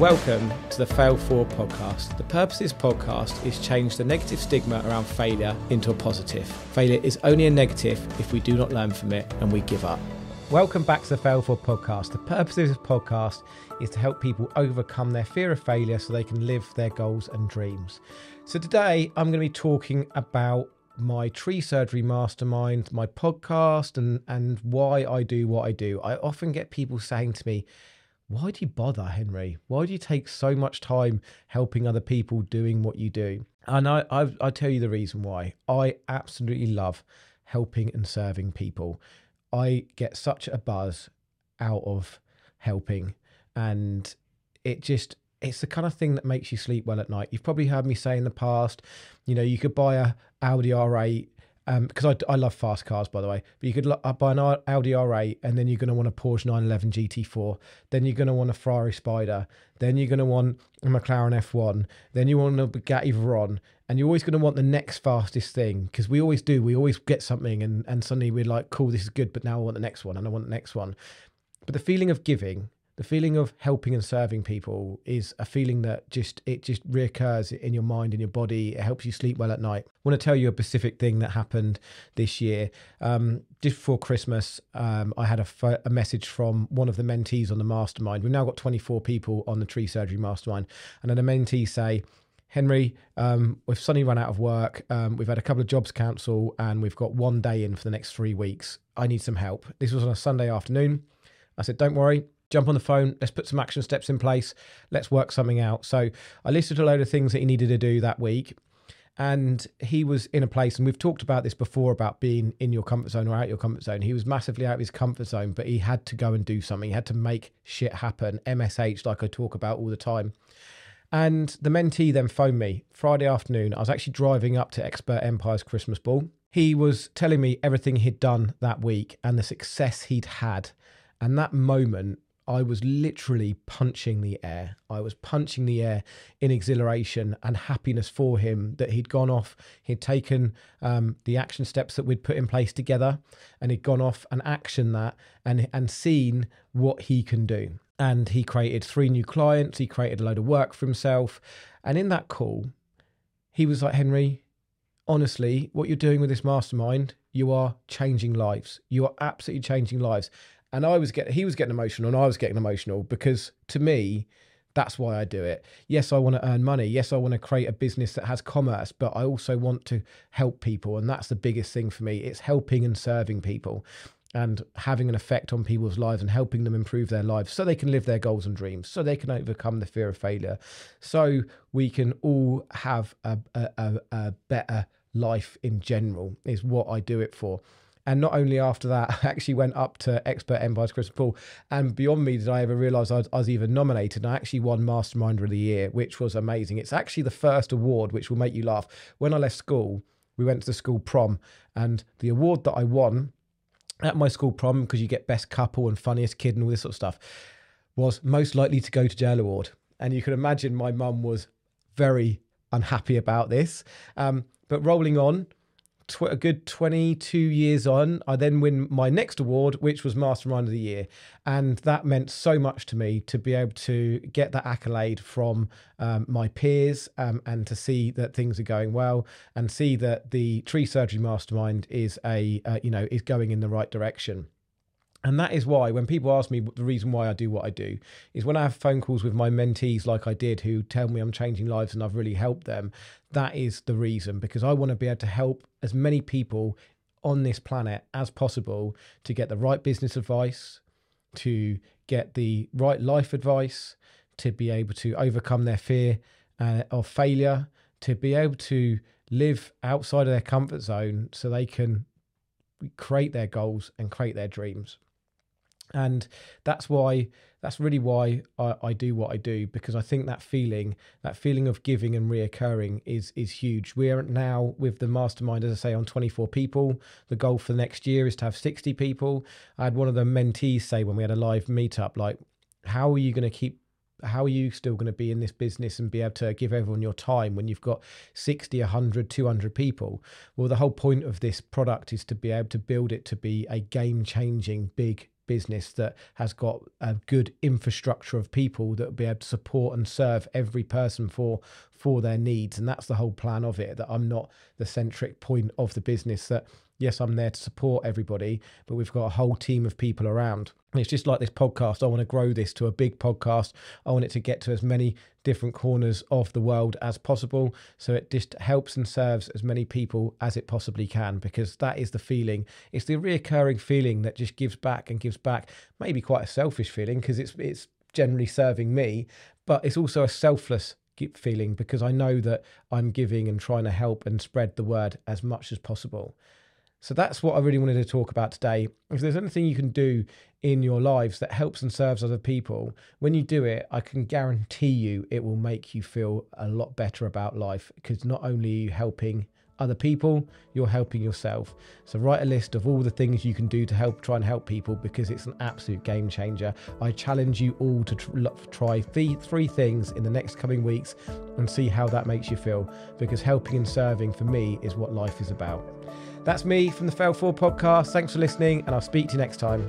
Welcome to the Fail Forward podcast. The purpose of this podcast is to change the negative stigma around failure into a positive. Failure is only a negative if we do not learn from it and we give up. Welcome back to the Fail Forward podcast. The purpose of this podcast is to help people overcome their fear of failure so they can live their goals and dreams. So today I'm going to be talking about my tree surgery mastermind, my podcast, and why I do what I do. I often get people saying to me, "Why do you bother, Henri? Why do you take so much time helping other people doing what you do?" And I tell you the reason why. I absolutely love helping and serving people. I get such a buzz out of helping, and it's the kind of thing that makes you sleep well at night. You've probably heard me say in the past, you know, you could buy a Audi R8, because I love fast cars, by the way, but you could buy an Audi R8, and then you're going to want a Porsche 911 GT4, then you're going to want a Ferrari Spider, then you're going to want a McLaren F1, then you want a Bugatti Veyron, and you're always going to want the next fastest thing, because we always do. We always get something, and suddenly we're like, cool, this is good, but now I want the next one, and I want the next one. But the feeling of giving, the feeling of helping and serving people is a feeling that just reoccurs in your mind, in your body. It helps you sleep well at night. I want to tell you a specific thing that happened this year. Just before Christmas, I had a message from one of the mentees on the mastermind. We've now got 24 people on the Tree Surgery Mastermind. And then a mentee say, "Henri, we've suddenly run out of work. We've had a couple of jobs cancel and we've got one day in for the next 3 weeks. I need some help." This was on a Sunday afternoon. I said, "Don't worry. Jump on the phone, let's put some action steps in place, let's work something out." So I listed a load of things that he needed to do that week, and he was in a place, and we've talked about this before, about being in your comfort zone or out your comfort zone. He was massively out of his comfort zone, but he had to go and do something. He had to make shit happen, MSH, like I talk about all the time. And the mentee then phoned me Friday afternoon. I was actually driving up to Expert Empire's Christmas ball. He was telling me everything he'd done that week and the success he'd had. And that moment, I was literally punching the air. I was punching the air in exhilaration and happiness for him that he'd gone off, he'd taken the action steps that we'd put in place together, and he'd gone off and actioned that and seen what he can do. And he created 3 new clients, he created a load of work for himself. And in that call, he was like, "Henri, honestly, what you're doing with this mastermind, you are changing lives. You are absolutely changing lives." And he was getting emotional, and I was getting emotional, because to me, that's why I do it. Yes, I want to earn money. Yes, I want to create a business that has commerce, but I also want to help people. And that's the biggest thing for me. It's helping and serving people and having an effect on people's lives and helping them improve their lives so they can live their goals and dreams, so they can overcome the fear of failure, so we can all have a better life in general, is what I do it for. And not only after that, I actually went up to Expert Empire's Christmas Ball, and beyond me did I ever realise I was even nominated. I actually won Masterminder of the Year, which was amazing. It's actually the first award, which will make you laugh. When I left school, we went to the school prom, and the award that I won at my school prom, because you get best couple and funniest kid and all this sort of stuff, was most likely to go to jail award. And you can imagine my mum was very unhappy about this. But rolling on, a good 22 years on, I then win my next award, which was Mastermind of the Year. And that meant so much to me to be able to get that accolade from my peers, and to see that things are going well, and see that the Tree Surgery Mastermind is is going in the right direction. And that is why, when people ask me the reason why I do what I do, is when I have phone calls with my mentees like I did, who tell me I'm changing lives and I've really helped them, that is the reason, because I want to be able to help as many people on this planet as possible to get the right business advice, to get the right life advice, to be able to overcome their fear of failure, to be able to live outside of their comfort zone so they can create their goals and create their dreams. And that's really why I do what I do, because I think that feeling of giving and reoccurring is huge. We are now, with the mastermind, as I say, on 24 people. The goal for the next year is to have 60 people. I had one of the mentees say, when we had a live meetup, like, how are you still going to be in this business and be able to give everyone your time when you've got 60, 100, 200 people? Well, the whole point of this product is to be able to build it to be a game-changing, big business that has got a good infrastructure of people that will be able to support and serve every person for their needs. And that's the whole plan of it, that I'm not the centric point of the business, that yes, I'm there to support everybody, but we've got a whole team of people around. It's just like this podcast. I want to grow this to a big podcast. I want it to get to as many different corners of the world as possible. So it just helps and serves as many people as it possibly can, because that is the feeling. It's the reoccurring feeling that just gives back and gives back. Maybe quite a selfish feeling, because it's generally serving me, but it's also a selfless feeling, because I know that I'm giving and trying to help and spread the word as much as possible. So that's what I really wanted to talk about today. If there's anything you can do in your lives that helps and serves other people, when you do it, I can guarantee you it will make you feel a lot better about life, because not only are you helping other people, you're helping yourself. So write a list of all the things you can do to help, try and help people, because it's an absolute game changer. I challenge you all to try three things in the next coming weeks and see how that makes you feel, because helping and serving for me is what life is about. That's me from the Fail Forward podcast. Thanks for listening, and I'll speak to you next time.